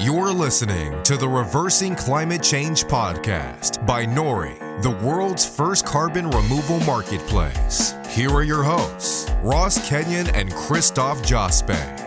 You're listening to the Reversing Climate Change Podcast by Nori, the world's first carbon removal marketplace. Here are your hosts, Ross Kenyon and Christoph Jospay.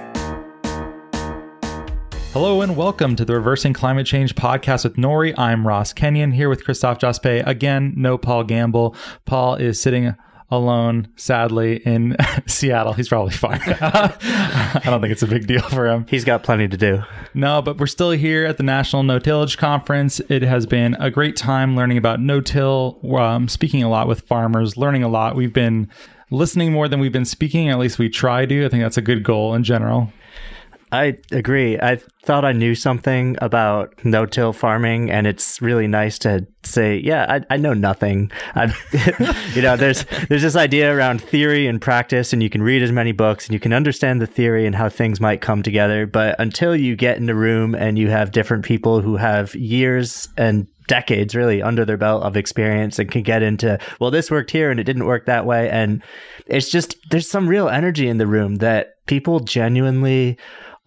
Hello and welcome to the Reversing Climate Change Podcast with Nori. I'm Ross Kenyon here with Christoph Jospay. Again, no Paul Gamble. Paul is sitting alone, sadly, in Seattle. He's probably fine. I don't think it's a big deal for him. He's got plenty to do. No, but we're still here at the National No-Tillage Conference. It has been a great time learning about no-till, speaking a lot with farmers, learning a lot. We've been listening more than we've been speaking, at least we try to. I think that's a good goal in general. I agree. I thought I knew something about no-till farming, and it's really nice to say, yeah, I know nothing. You know, there's this idea around theory and practice, and you can read as many books, and you can understand the theory and how things might come together. But until you get in the room and you have different people who have years and decades really under their belt of experience and can get into, well, this worked here and it didn't work that way. And it's just, there's some real energy in the room that people genuinely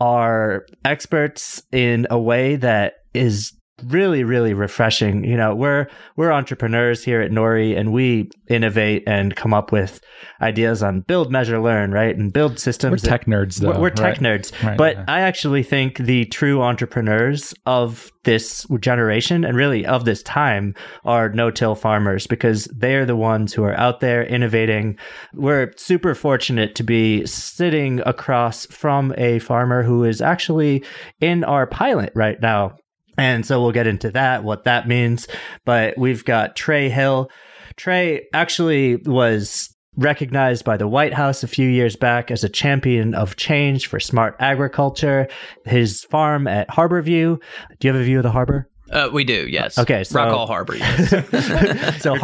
are experts in a way that is really, really refreshing. You know, we're entrepreneurs here at Nori, and we innovate and come up with ideas on build, measure, learn, right? And build systems. We're tech nerds, though. We're tech nerds. Right, but yeah. I actually think the true entrepreneurs of this generation and really of this time are no-till farmers, because they are the ones who are out there innovating. We're super fortunate to be sitting across from a farmer who is actually in our pilot right now. And so we'll get into that, what that means. But we've got Trey Hill. Trey actually was recognized by the White House a few years back as a champion of change for smart agriculture. His farm at Harborview. Do you have a view of the harbor? We do, yes. Okay, so Rockall Harbor, yes. So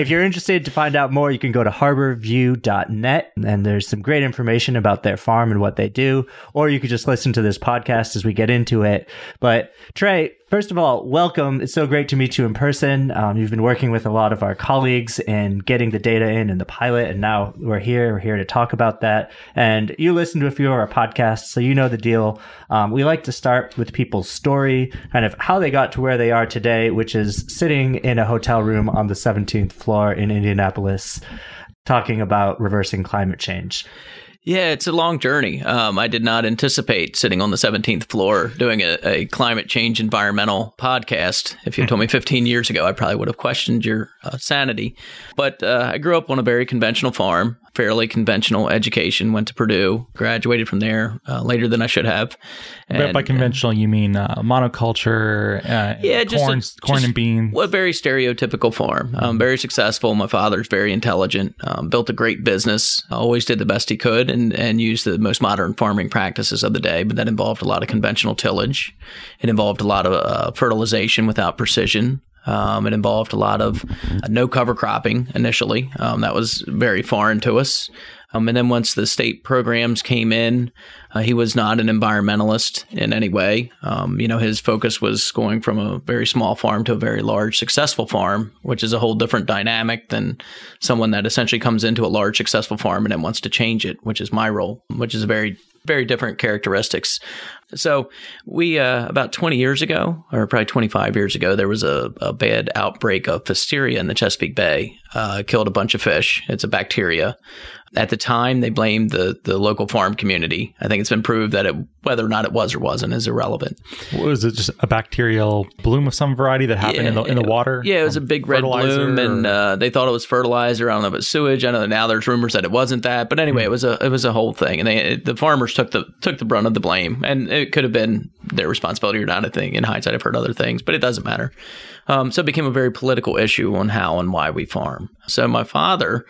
if you're interested to find out more, you can go to harborview.net, and there's some great information about their farm and what they do, or you could just listen to this podcast as we get into it. But Trey, first of all, welcome. It's so great to meet you in person. You've been working with a lot of our colleagues and getting the data in and the pilot, and now we're here to talk about that. And you listen to a few of our podcasts, so you know the deal. We like to start with people's story, kind of how they got to where they are today, which is sitting in a hotel room on the 17th floor in Indianapolis, talking about reversing climate change. Yeah, it's a long journey. I did not anticipate sitting on the 17th floor doing a climate change environmental podcast. If you told me 15 years ago, I probably would have questioned your sanity. But I grew up on a very conventional farm, fairly conventional education, went to Purdue, graduated from there later than I should have. But by conventional, you mean monoculture, corn and beans? A very stereotypical farm. Very successful. My father's very intelligent, built a great business, always did the best he could. And use the most modern farming practices of the day, but that involved a lot of conventional tillage. It involved a lot of fertilization without precision. It involved a lot of no cover cropping initially. That was very foreign to us. And then once the state programs came in, he was not an environmentalist in any way. You know, his focus was going from a very small farm to a very large, successful farm, which is a whole different dynamic than someone that essentially comes into a large, successful farm and then wants to change it, which is my role, which is a very, very different characteristics. So we, about 20 years ago, or probably 25 years ago, there was a bad outbreak of Pasteuria in the Chesapeake Bay. Killed a bunch of fish. It's a bacteria. At the time, they blamed the local farm community. I think it's been proved that whether or not it was or wasn't is irrelevant. Was it just a bacterial bloom of some variety that happened in the water? Yeah, it was a big red bloom, and they thought it was fertilizer. I don't know if it's sewage. I know that now there's rumors that it wasn't that, but anyway, it was a whole thing, and the farmers took the brunt of the blame, and it could have been their responsibility or not. I think in hindsight, I've heard other things, but it doesn't matter. So it became a very political issue on how and why we farm. So my father,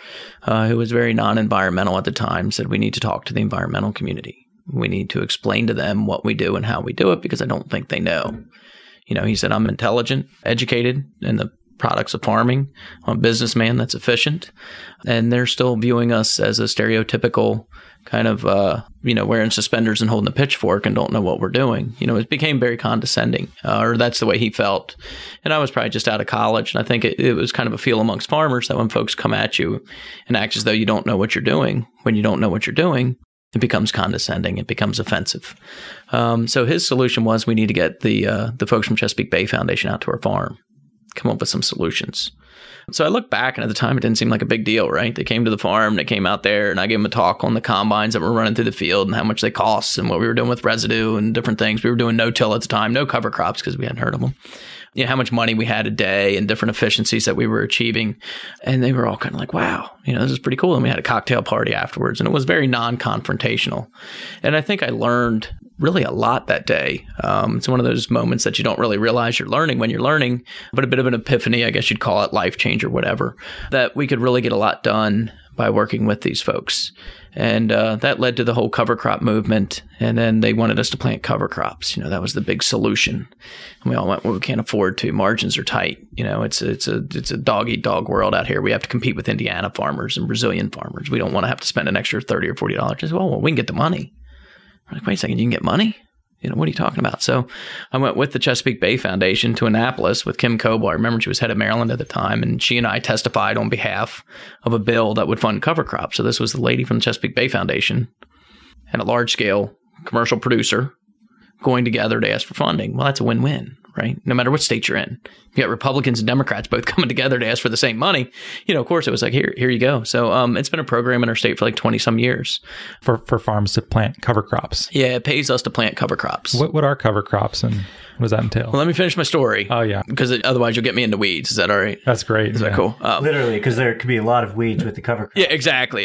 who was very non-environmental at the time, said we need to talk to the environmental community. We need to explain to them what we do and how we do it, because I don't think they know. You know, he said, I'm intelligent, educated in the products of farming. I'm a businessman that's efficient. And they're still viewing us as a stereotypical kind of, wearing suspenders and holding a pitchfork and don't know what we're doing. You know, it became very condescending, or that's the way he felt. And I was probably just out of college. And I think it was kind of a feel amongst farmers that when folks come at you and act as though you don't know what you're doing, when you don't know what you're doing, It becomes condescending. It becomes offensive. So his solution was, we need to get the folks from Chesapeake Bay Foundation out to our farm, come up with some solutions. So I look back, and at the time, it didn't seem like a big deal, right? They came to the farm, they came out there, and I gave them a talk on the combines that were running through the field and how much they cost and what we were doing with residue and different things. We were doing no-till at the time, no cover crops because we hadn't heard of them. You know, how much money we had a day and different efficiencies that we were achieving. And they were all kind of like, wow, you know, this is pretty cool. And we had a cocktail party afterwards, and it was very non-confrontational. And I think I learned really a lot that day. It's one of those moments that you don't really realize you're learning when you're learning, but a bit of an epiphany, I guess you'd call it, life change or whatever, that we could really get a lot done by working with these folks. And that led to the whole cover crop movement. And then they wanted us to plant cover crops. You know, that was the big solution. And we all went, well, we can't afford to. Margins are tight. You know, it's a dog-eat-dog world out here. We have to compete with Indiana farmers and Brazilian farmers. We don't want to have to spend an extra $30 or $40. Just, well, we can get the money. I'm like, wait a second, you can get money? You know, what are you talking about? So I went with the Chesapeake Bay Foundation to Annapolis with Kim Coble. I remember she was head of Maryland at the time, and she and I testified on behalf of a bill that would fund cover crops. So this was the lady from the Chesapeake Bay Foundation and a large-scale commercial producer going together to ask for funding. Well, that's a win-win, right? No matter what state you're in. You got Republicans and Democrats both coming together to ask for the same money. You know, of course, it was like, here you go. So it's been a program in our state for like 20-some years. For farms to plant cover crops. Yeah, it pays us to plant cover crops. What are cover crops and what does that entail? Well, let me finish my story. Oh, yeah. Because otherwise you'll get me into weeds. Is that all right? That's great. Is that cool? Literally, because there could be a lot of weeds with the cover crops. Yeah, exactly.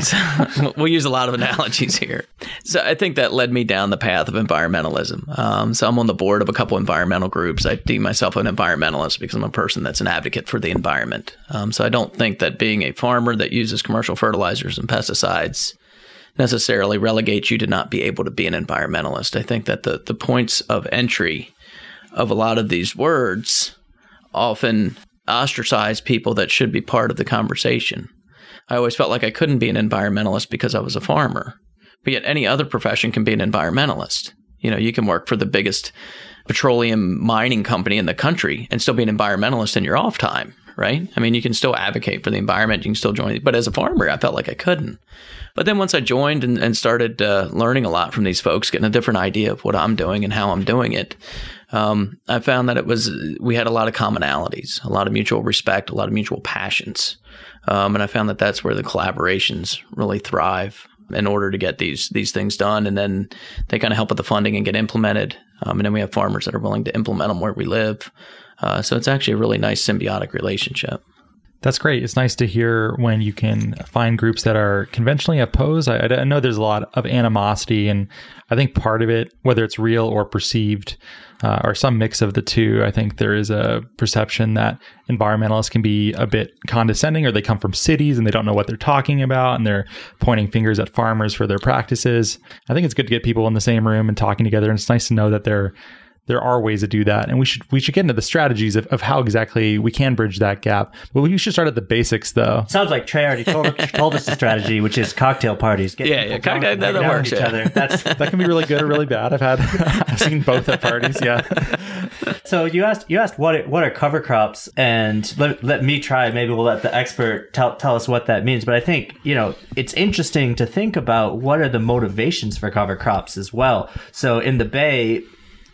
So, we'll use a lot of analogies here. So I think that led me down the path of environmentalism. So I'm on the board of a couple environmental groups. I deem myself an environmentalist because I'm a person that's an advocate for the environment. So I don't think that being a farmer that uses commercial fertilizers and pesticides necessarily relegates you to not be able to be an environmentalist. I think that the points of entry of a lot of these words often ostracize people that should be part of the conversation. I always felt like I couldn't be an environmentalist because I was a farmer, but yet any other profession can be an environmentalist. You know, you can work for the biggest petroleum mining company in the country and still be an environmentalist in your off time, right? I mean, you can still advocate for the environment. You can still join. But as a farmer, I felt like I couldn't. But then once I joined and started learning a lot from these folks, getting a different idea of what I'm doing and how I'm doing it, I found that we had a lot of commonalities, a lot of mutual respect, a lot of mutual passions. And I found that that's where the collaborations really thrive in order to get these things done. And then they kind of help with the funding and get implemented. And then we have farmers that are willing to implement them where we live. So it's actually a really nice symbiotic relationship. That's great. It's nice to hear when you can find groups that are conventionally opposed. I know there's a lot of animosity, and I think part of it, whether it's real or perceived, or some mix of the two, I think there is a perception that environmentalists can be a bit condescending, or they come from cities and they don't know what they're talking about, and they're pointing fingers at farmers for their practices. I think it's good to get people in the same room and talking together, and it's nice to know that there are ways to do that. And we should get into the strategies of how exactly we can bridge that gap. But we should start at the basics, though. Sounds like Trey already told us the strategy, which is cocktail parties. Cocktail that works. Each other. That can be really good or really bad. I've seen both at parties, yeah. So you asked what are cover crops, and let me try. Maybe we'll let the expert tell us what that means. But I think, you know, it's interesting to think about what are the motivations for cover crops as well. So in the Bay,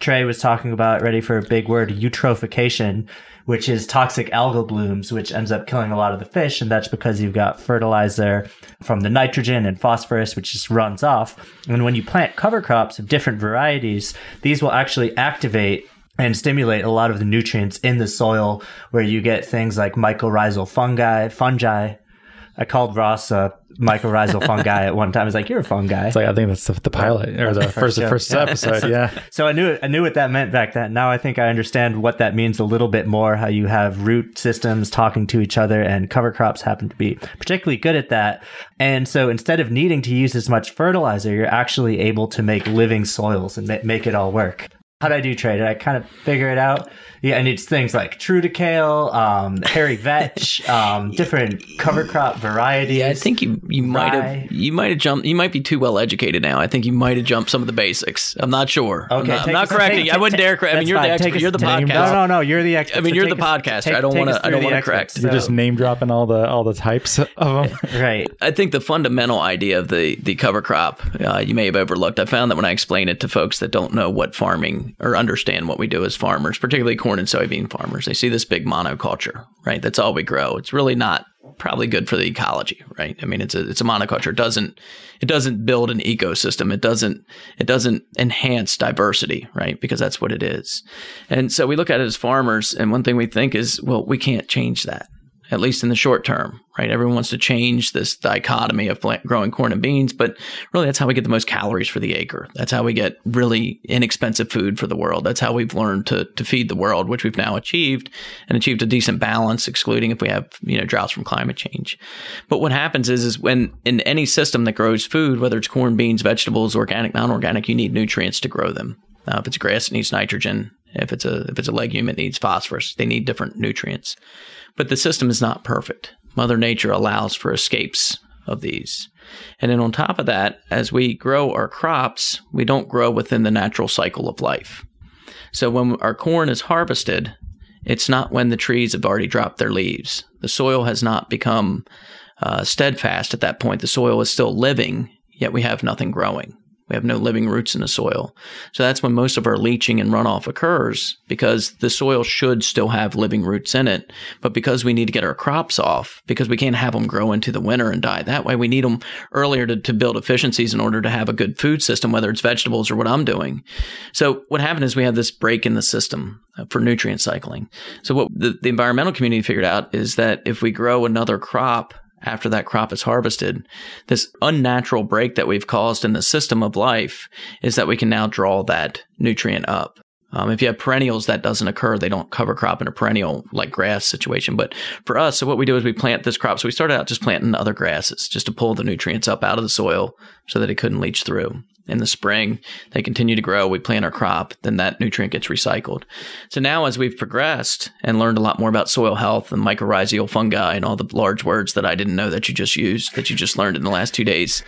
Trey was talking about, ready for a big word, eutrophication, which is toxic algal blooms, which ends up killing a lot of the fish. And that's because you've got fertilizer from the nitrogen and phosphorus, which just runs off. And when you plant cover crops of different varieties, these will actually activate and stimulate a lot of the nutrients in the soil, where you get things like mycorrhizal fungi. I called Ross a mycorrhizal fungi at one time. He's like, "You're a fungi." It's like, I think that's the pilot or the first episode. Yeah. So I knew what that meant back then. Now I think I understand what that means a little bit more. How you have root systems talking to each other, and cover crops happen to be particularly good at that. And so instead of needing to use as much fertilizer, you're actually able to make living soils and make it all work. how do I do, Trey? Did I kind of figure it out? Yeah, and it's things like triticale, hairy vetch, different cover crop varieties. Yeah, I think you might be too well educated now. I think you might have jumped some of the basics. I'm not sure. Okay, I'm not correcting you. I wouldn't dare correct. I mean, you're the expert. You're the podcaster. No, you're the expert. I mean, you're the podcaster. I don't want to correct. You're just name dropping all the types of them. Right. I think the fundamental idea of the cover crop you may have overlooked. I found that when I explain it to folks that don't know what farming or understand what we do as farmers, particularly corn and soybean farmers. They see this big monoculture, right? That's all we grow. It's really not probably good for the ecology, right? I mean, it's a monoculture. It doesn't build an ecosystem. It doesn't enhance diversity, right? Because that's what it is. And so we look at it as farmers, and one thing we think is, well, we can't change that, at least in the short term, right? Everyone wants to change this dichotomy of growing corn and beans, but really that's how we get the most calories for the acre. That's how we get really inexpensive food for the world. That's how we've learned to feed the world, which we've now achieved a decent balance, excluding if we have, droughts from climate change. But what happens is when in any system that grows food, whether it's corn, beans, vegetables, organic, non-organic, you need nutrients to grow them. If it's grass, it needs nitrogen. If it's a legume, it needs phosphorus. They need different nutrients. But the system is not perfect. Mother Nature allows for escapes of these. And then on top of that, as we grow our crops, we don't grow within the natural cycle of life. So when our corn is harvested, it's not when the trees have already dropped their leaves. The soil has not become steadfast at that point. The soil is still living, yet we have nothing growing. We have no living roots in the soil. So that's when most of our leaching and runoff occurs, because the soil should still have living roots in it. But because we need to get our crops off, because we can't have them grow into the winter and die that way, we need them earlier to build efficiencies in order to have a good food system, whether it's vegetables or what I'm doing. So what happened is we have this break in the system for nutrient cycling. So what the environmental community figured out is that if we grow another crop after that crop is harvested, this unnatural break that we've caused in the system of life is that we can now draw that nutrient up. If you have perennials, that doesn't occur. They don't cover crop in a perennial like grass situation. But for us, so what we do is we plant this crop. So we started out just planting other grasses just to pull the nutrients up out of the soil so that it couldn't leach through. In the spring, they continue to grow. We plant our crop. Then that nutrient gets recycled. So now as we've progressed and learned a lot more about soil health and mycorrhizal fungi and all the large words that I didn't know that you just used, that you just learned in the last 2 days.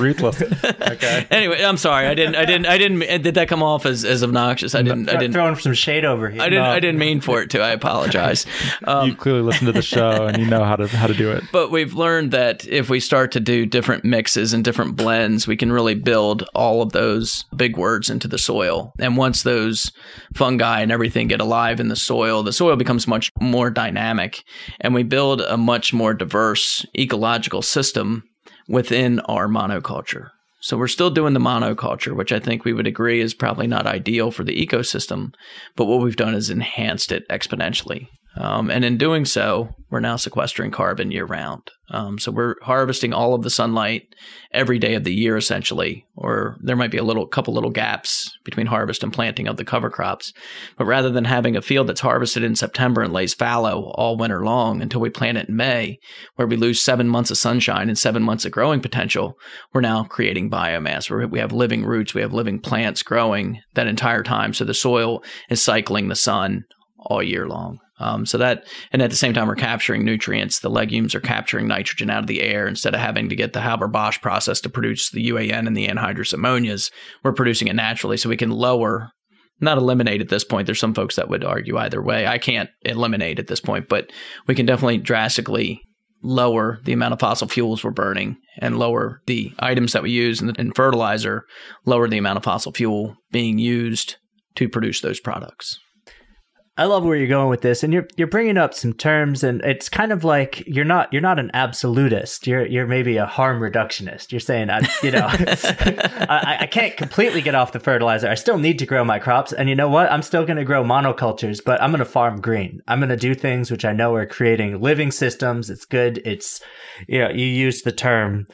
Ruthless. Okay. Anyway, I'm sorry. I didn't. Did that come off as obnoxious? I didn't. Throwing some shade over here. I didn't mean for it to. I apologize. You clearly listen to the show and you know how to do it. But we've learned that if we start to do different mixes and different blends, we can really build all of those big words into the soil. And once those fungi and everything get alive in the soil becomes much more dynamic, and we build a much more diverse ecological system within our monoculture. So we're still doing the monoculture, which I think we would agree is probably not ideal for the ecosystem, but what we've done is enhanced it exponentially. And in doing so, we're now sequestering carbon year round. So we're harvesting all of the sunlight every day of the year, essentially, or there might be a couple little gaps between harvest and planting of the cover crops. But rather than having a field that's harvested in September and lays fallow all winter long until we plant it in May, where we lose 7 months of sunshine and 7 months of growing potential, we're now creating biomass. We have living roots, we have living plants growing that entire time. So the soil is cycling the sun all year long. And at the same time, we're capturing nutrients. The legumes are capturing nitrogen out of the air. Instead of having to get the Haber-Bosch process to produce the UAN and the anhydrous ammonias, we're producing it naturally. So we can lower, not eliminate at this point. There's some folks that would argue either way. I can't eliminate at this point, but we can definitely drastically lower the amount of fossil fuels we're burning and lower the items that we use in fertilizer, lower the amount of fossil fuel being used to produce those products. I love where you're going with this, and you're bringing up some terms, and it's kind of like you're not an absolutist. You're maybe a harm reductionist. You're saying I can't completely get off the fertilizer. I still need to grow my crops, and you know what? I'm still going to grow monocultures, but I'm going to farm green. I'm going to do things which I know are creating living systems. It's good. It's you use the term.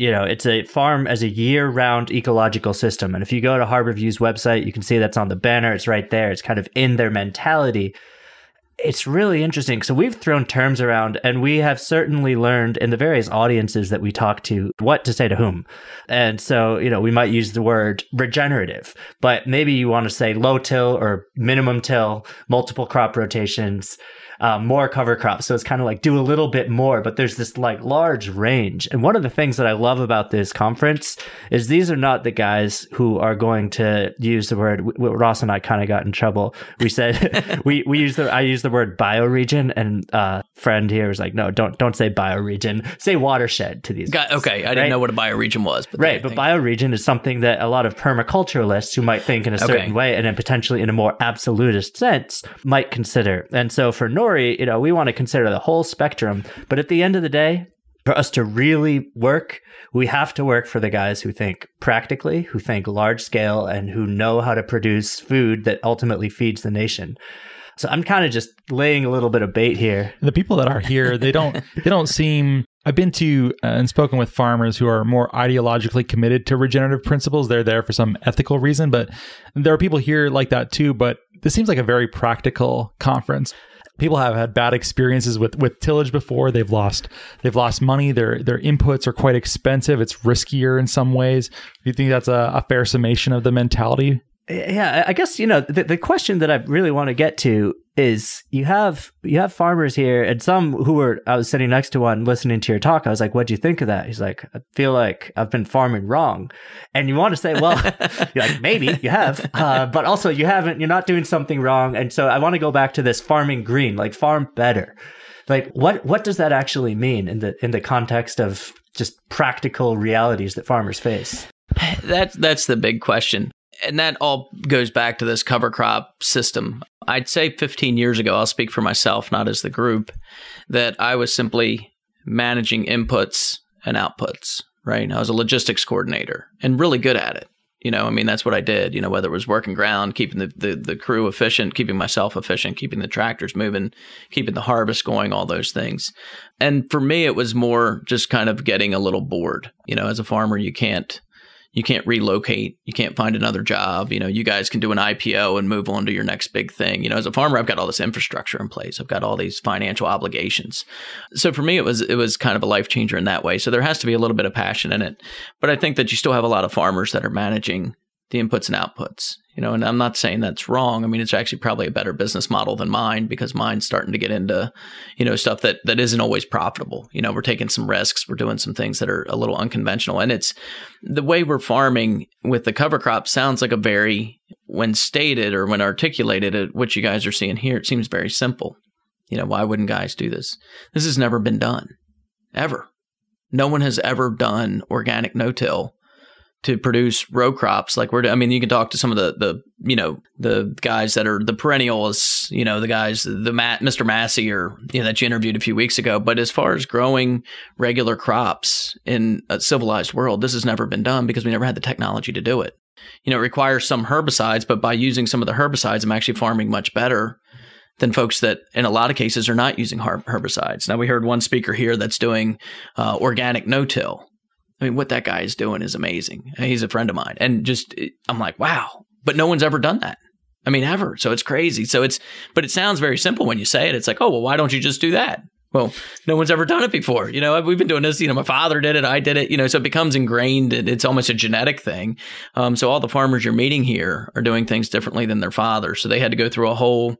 It's a farm as a year-round ecological system. And if you go to Harborview's website, you can see that's on the banner. It's right there. It's kind of in their mentality. it's really interesting. So we've thrown terms around, and we have certainly learned in the various audiences that we talk to what to say to whom. And so, you know, we might use the word regenerative, but maybe you want to say low till or minimum till, multiple crop rotations, more cover crops. So it's kind of like do a little bit more, but there's this like large range. And one of the things that I love about this conference is these are not the guys who are going to use the word. Ross and I kind of got in trouble. We said I used the word bioregion, and a friend here was like, no, don't say bioregion, say watershed to these guys. Okay, I didn't know what a bioregion was, but right. But bioregion is something that a lot of permaculturalists who might think in a certain way and then potentially in a more absolutist sense might consider. And so for North, you know, we want to consider the whole spectrum, but at the end of the day, for us to really work, we have to work for the guys who think practically, who think large scale, and who know how to produce food that ultimately feeds the nation. So I'm kind of just laying a little bit of bait here. The people that are here, they don't seem. I've been to and spoken with farmers who are more ideologically committed to regenerative principles. They're there for some ethical reason, but there are people here like that too. But this seems like a very practical conference. People have had bad experiences with tillage before. They've lost money. Their inputs are quite expensive. It's riskier in some ways. Do you think that's a fair summation of the mentality? Yeah, I guess, you know, the question that I really want to get to is you have farmers here, and some who were, I was sitting next to one listening to your talk. I was like, what'd you think of that? He's like, I feel like I've been farming wrong. And you want to say, well, you're like, maybe you have, but also you haven't, you're not doing something wrong. And so I want to go back to this farming green, like farm better. Like what does that actually mean in the context of just practical realities that farmers face? That's the big question. And that all goes back to this cover crop system. I'd say 15 years ago, I'll speak for myself, not as the group, that I was simply managing inputs and outputs, right? I was a logistics coordinator and really good at it. You know, I mean, that's what I did, you know, whether it was working ground, keeping the crew efficient, keeping myself efficient, keeping the tractors moving, keeping the harvest going, all those things. And for me, it was more just kind of getting a little bored. You know, as a farmer, you can't relocate. You can't find another job. You know, you guys can do an IPO and move on to your next big thing. You know, as a farmer, I've got all this infrastructure in place. I've got all these financial obligations. So for me, it was kind of a life changer in that way. So there has to be a little bit of passion in it. But I think that you still have a lot of farmers that are managing the inputs and outputs. You know, and I'm not saying that's wrong. I mean, it's actually probably a better business model than mine, because mine's starting to get into, you know, stuff that isn't always profitable. You know, we're taking some risks. We're doing some things that are a little unconventional. And it's the way we're farming with the cover crop sounds like a very, when stated or when articulated, what you guys are seeing here, it seems very simple. You know, why wouldn't guys do this? This has never been done, ever. No one has ever done organic no-till to produce row crops like we're doing. I mean, you can talk to some of the you know, the guys that are the perennials, you know, the guys, Mr. Massey or, you know, that you interviewed a few weeks ago. But as far as growing regular crops in a civilized world, this has never been done because we never had the technology to do it. You know, it requires some herbicides, but by using some of the herbicides, I'm actually farming much better than folks that, in a lot of cases, are not using herbicides. Now, we heard one speaker here that's doing organic no-till. I mean, what that guy is doing is amazing. He's a friend of mine. And just, I'm like, wow. But no one's ever done that. I mean, ever. So it's crazy. But it sounds very simple when you say it. It's like, oh, well, why don't you just do that? Well, no one's ever done it before. You know, we've been doing this. You know, my father did it. I did it. You know, so it becomes ingrained. It's almost a genetic thing. So all the farmers you're meeting here are doing things differently than their father. So they had to go through a whole...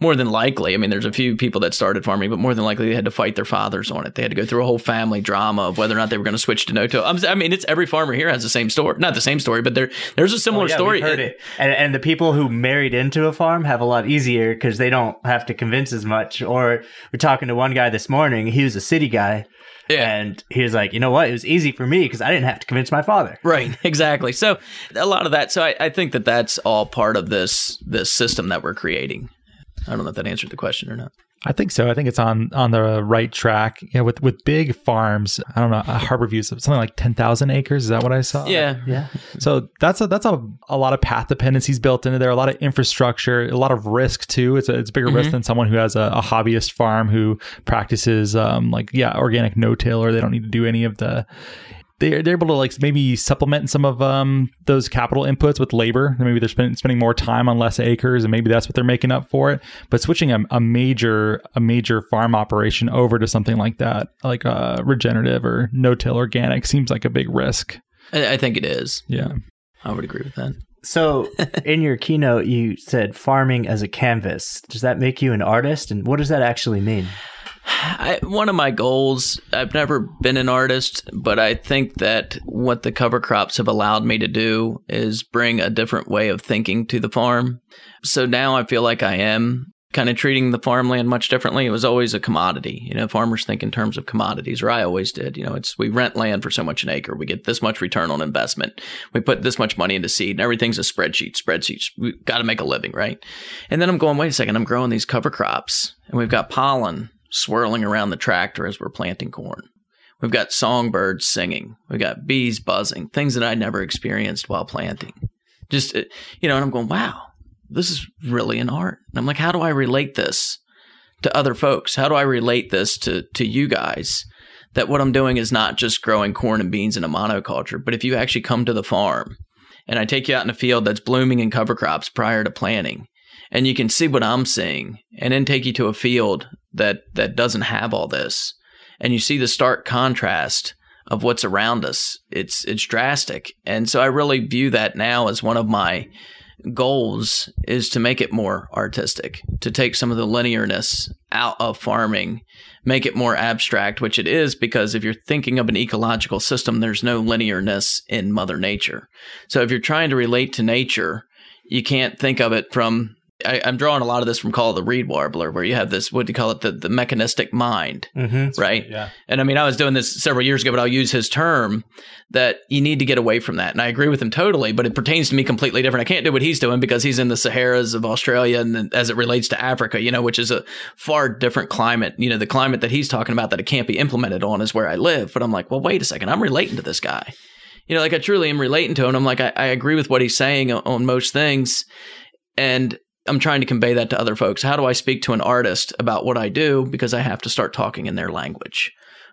More than likely, I mean, there's a few people that started farming, but more than likely they had to fight their fathers on it. They had to go through a whole family drama of whether or not they were going to switch to no-till. I mean, it's every farmer here has the same story. Not the same story, but there's a similar story. We've heard it. And the people who married into a farm have a lot easier because they don't have to convince as much. Or we're talking to one guy this morning. He was a city guy. Yeah. And he was like, you know what? It was easy for me because I didn't have to convince my father. Right. Exactly. So a lot of that. So I think that that's all part of this system that we're creating. I don't know if that answered the question or not. I think so. I think it's on the right track. You know, with big farms, I don't know, Harborview, something like 10,000 acres. Is that what I saw? Yeah. Yeah. So that's a lot of path dependencies built into there, a lot of infrastructure, a lot of risk too. It's bigger risk than someone who has a hobbyist farm who practices organic no-till, or they don't need to do any of the... they're able to like maybe supplement some of those capital inputs with labor. Maybe they're spending more time on less acres, and maybe that's what they're making up for it. But switching a major farm operation over to something like that, like regenerative or no-till organic, seems like a big risk. I think it is. Yeah, I would agree with that. So in your keynote, you said farming as a canvas. Does that make you an artist? And what does that actually mean? One of my goals, I've never been an artist, but I think that what the cover crops have allowed me to do is bring a different way of thinking to the farm. So now I feel like I am kind of treating the farmland much differently. It was always a commodity. You know, farmers think in terms of commodities, or I always did. You know, it's we rent land for so much an acre. We get this much return on investment. We put this much money into seed, and everything's a spreadsheet. Spreadsheets. We got to make a living, right? And then I'm going, wait a second, I'm growing these cover crops, and we've got pollen swirling around the tractor as we're planting corn. We've got songbirds singing. We've got bees buzzing, things that I never experienced while planting. Just, you know, and I'm going, wow, this is really an art. And I'm like, how do I relate this to other folks? How do I relate this to you guys? That what I'm doing is not just growing corn and beans in a monoculture, but if you actually come to the farm and I take you out in a field that's blooming in cover crops prior to planting, and you can see what I'm seeing, and then take you to a field that doesn't have all this, and you see the stark contrast of what's around us, it's drastic. And so I really view that now as one of my goals is to make it more artistic, to take some of the linearness out of farming, make it more abstract, which it is, because if you're thinking of an ecological system, there's no linearness in Mother Nature. So if you're trying to relate to nature, you can't think of it from... I'm drawing a lot of this from Call of the Reed Warbler, where you have this, what do you call it, the mechanistic mind, mm-hmm. right? Yeah. And I mean, I was doing this several years ago, but I'll use his term that you need to get away from that. And I agree with him totally, but it pertains to me completely different. I can't do what he's doing because he's in the Saharas of Australia and as it relates to Africa, you know, which is a far different climate. You know, the climate that he's talking about that it can't be implemented on is where I live. But I'm like, well, wait a second, I'm relating to this guy. You know, like I truly am relating to him. I'm like, I agree with what he's saying on most things. And I'm trying to convey that to other folks. How do I speak to an artist about what I do? Because I have to start talking in their language,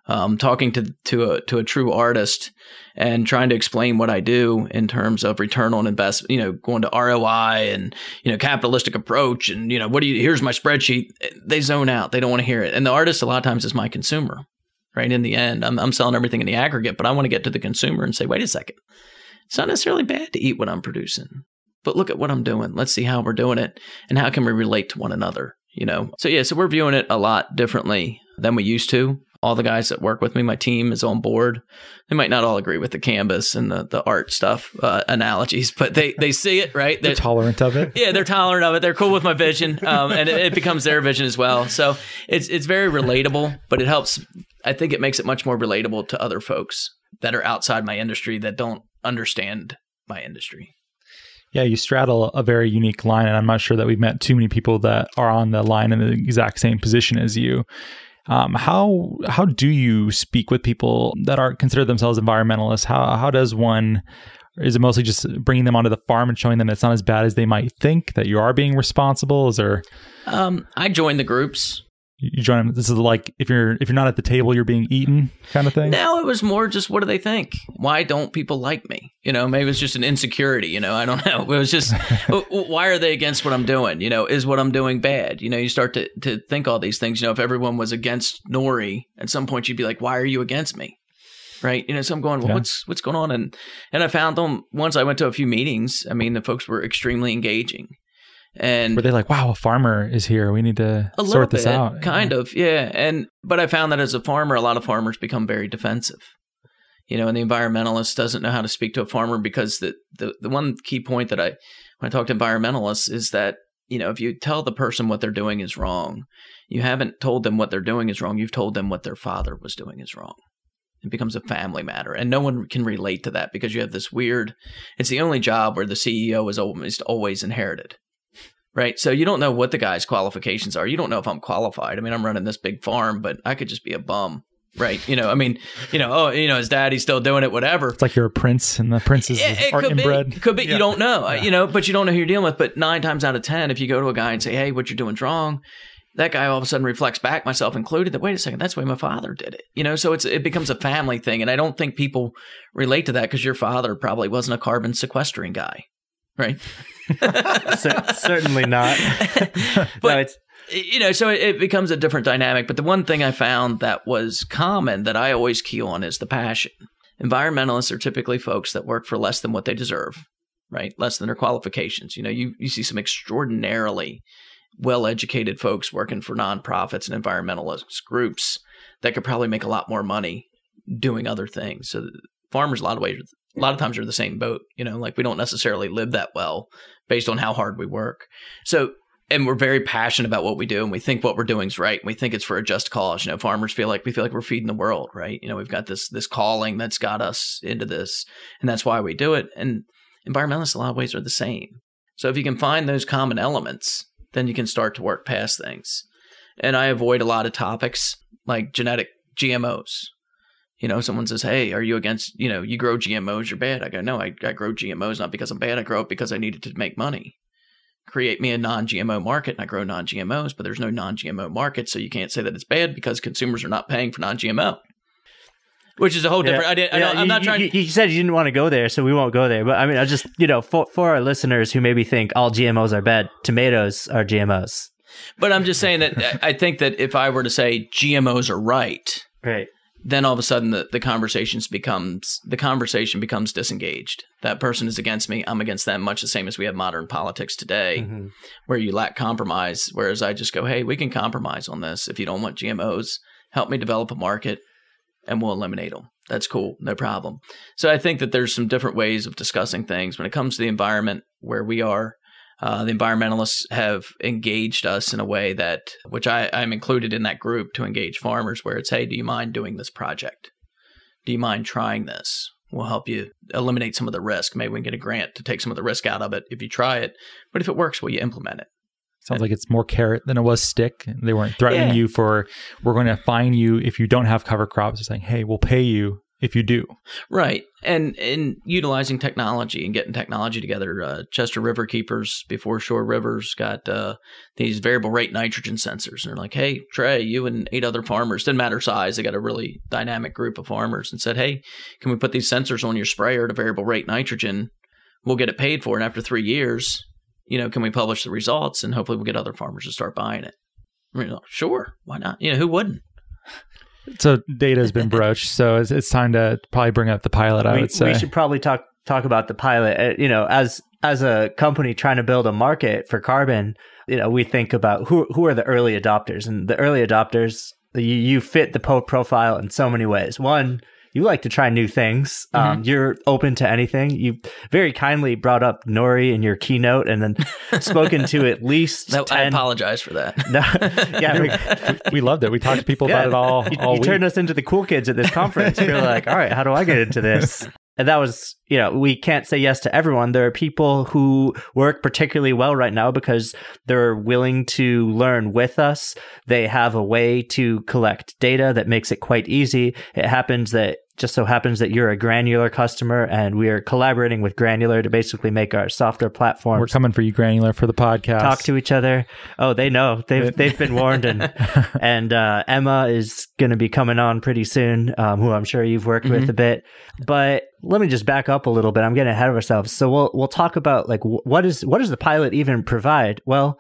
talking to a true artist and trying to explain what I do in terms of return on investment, you know, going to ROI and, you know, capitalistic approach and, you know, here's my spreadsheet. They zone out. They don't want to hear it. And the artist a lot of times is my consumer, right? In the end, I'm selling everything in the aggregate, but I want to get to the consumer and say, wait a second, it's not necessarily bad to eat what I'm producing, but look at what I'm doing. Let's see how we're doing it and how can we relate to one another, you know? So yeah, so we're viewing it a lot differently than we used to. All the guys that work with me, my team is on board. They might not all agree with the canvas and the art stuff analogies, but they see it, right? They're tolerant of it. Yeah, they're tolerant of it. They're cool with my vision, and it becomes their vision as well. So it's very relatable, but it helps. I think it makes it much more relatable to other folks that are outside my industry that don't understand my industry. Yeah, you straddle a very unique line, and I'm not sure that we've met too many people that are on the line in the exact same position as you. How do you speak with people that are consider themselves environmentalists? How does one, is it mostly just bringing them onto the farm and showing them it's not as bad as they might think, that you are being responsible? Is there... I join the groups. You join them. This is like if you're not at the table, you're being eaten kind of thing. No, it was more just what do they think? Why don't people like me? You know, maybe it's just an insecurity. You know, I don't know. It was just why are they against what I'm doing? You know, is what I'm doing bad? You know, you start to think all these things. You know, if everyone was against Nori, at some point you'd be like, why are you against me? Right. You know, so I'm going, well, yeah. What's going on? And I found them once I went to a few meetings. I mean, the folks were extremely engaging. And were they like, wow, a farmer is here. We need to sort this out. Kind of, yeah. But I found that as a farmer, a lot of farmers become very defensive. You know, and the environmentalist doesn't know how to speak to a farmer because the one key point that when I talk to environmentalists is that, you know, if you tell the person what they're doing is wrong, you haven't told them what they're doing is wrong. You've told them what their father was doing is wrong. It becomes a family matter. And no one can relate to that because you have this weird, it's the only job where the CEO is almost always inherited. Right. So you don't know what the guy's qualifications are. You don't know if I'm qualified. I mean, I'm running this big farm, but I could just be a bum. Right. You know, I mean, you know, oh, you know, his daddy's still doing it, whatever. It's like you're a prince and the princes are inbred. It could be. Yeah. You don't know, yeah. You know, but you don't know who you're dealing with. But 9 times out of 10, if you go to a guy and say, hey, what you're doing is wrong, that guy all of a sudden reflects back, myself included, that, wait a second, that's the way my father did it. You know, so it becomes a family thing. And I don't think people relate to that because your father probably wasn't a carbon sequestering guy, right? Certainly not. But, no, you know, so it becomes a different dynamic. But the one thing I found that was common that I always key on is the passion. Environmentalists are typically folks that work for less than what they deserve, right? Less than their qualifications. You know, you see some extraordinarily well-educated folks working for nonprofits and environmentalist groups that could probably make a lot more money doing other things. So farmers, a lot of times are the same boat, you know, like we don't necessarily live that well based on how hard we work. So, and we're very passionate about what we do, and we think what we're doing is right, and we think it's for a just cause. You know, farmers feel like we're feeding the world, right? You know, we've got this calling that's got us into this, and that's why we do it. And environmentalists, in a lot of ways, are the same. So if you can find those common elements, then you can start to work past things. And I avoid a lot of topics like genetic GMOs. You know, someone says, hey, are you against, you know, you grow GMOs, you're bad. I go, no, I grow GMOs not because I'm bad. I grow it because I needed to make money. Create me a non-GMO market and I grow non-GMOs, but there's no non-GMO market. So you can't say that it's bad because consumers are not paying for non-GMO, which is a whole different idea. Yeah, I'm not trying. You said you didn't want to go there, so we won't go there. But I mean, I just, you know, for our listeners who maybe think all GMOs are bad, tomatoes are GMOs. But I'm just saying that I think that if I were to say GMOs are right, then all of a sudden the conversation becomes disengaged. That person is against me. I'm against them, much the same as we have modern politics today, mm-hmm. where you lack compromise, whereas I just go, hey, we can compromise on this. If you don't want GMOs, help me develop a market and we'll eliminate them. That's cool. No problem. So I think that there's some different ways of discussing things. When it comes to the environment where we are, the environmentalists have engaged us in a way that, which I'm included in that group to engage farmers, where it's, hey, do you mind doing this project? Do you mind trying this? We'll help you eliminate some of the risk. Maybe we can get a grant to take some of the risk out of it if you try it. But if it works, will you implement it? Sounds like it's more carrot than it was stick. They weren't threatening you for, we're going to fine you if you don't have cover crops. They're saying, hey, we'll pay you if you do. Right. And utilizing technology and getting technology together. Chester River Keepers, Before Shore Rivers, got these variable rate nitrogen sensors. And they're like, hey, Trey, you and 8 other farmers, didn't matter size. They got a really dynamic group of farmers and said, hey, can we put these sensors on your sprayer to variable rate nitrogen? We'll get it paid for. And after 3 years... you know, can we publish the results and hopefully we'll get other farmers to start buying it? I mean, sure, why not? You know, who wouldn't? So data has been broached, so it's time to probably bring up the pilot. I would say we should probably talk about the pilot. You know, as a company trying to build a market for carbon, you know, we think about who are the early adopters, and the early adopters, you fit the profile in so many ways. One, you like to try new things. Mm-hmm. You're open to anything. You very kindly brought up Nori in your keynote and then spoken to at least I apologize for that. No, yeah, we loved it. We talked to people about it all week. You turned us into the cool kids at this conference. You're like, all right, how do I get into this? And that was, you know, we can't say yes to everyone. There are people who work particularly well right now because they're willing to learn with us. They have a way to collect data that makes it quite easy. It happens that just so happens that you're a Granular customer, and we are collaborating with Granular to basically make our software platform. We're coming for you, Granular, for the podcast. Talk to each other. Oh, they know. They've been warned. And Emma is going to be coming on pretty soon, who I'm sure you've worked mm-hmm. with a bit. But let me just back up a little bit. I'm getting ahead of ourselves. So we'll talk about like what does the pilot even provide? Well,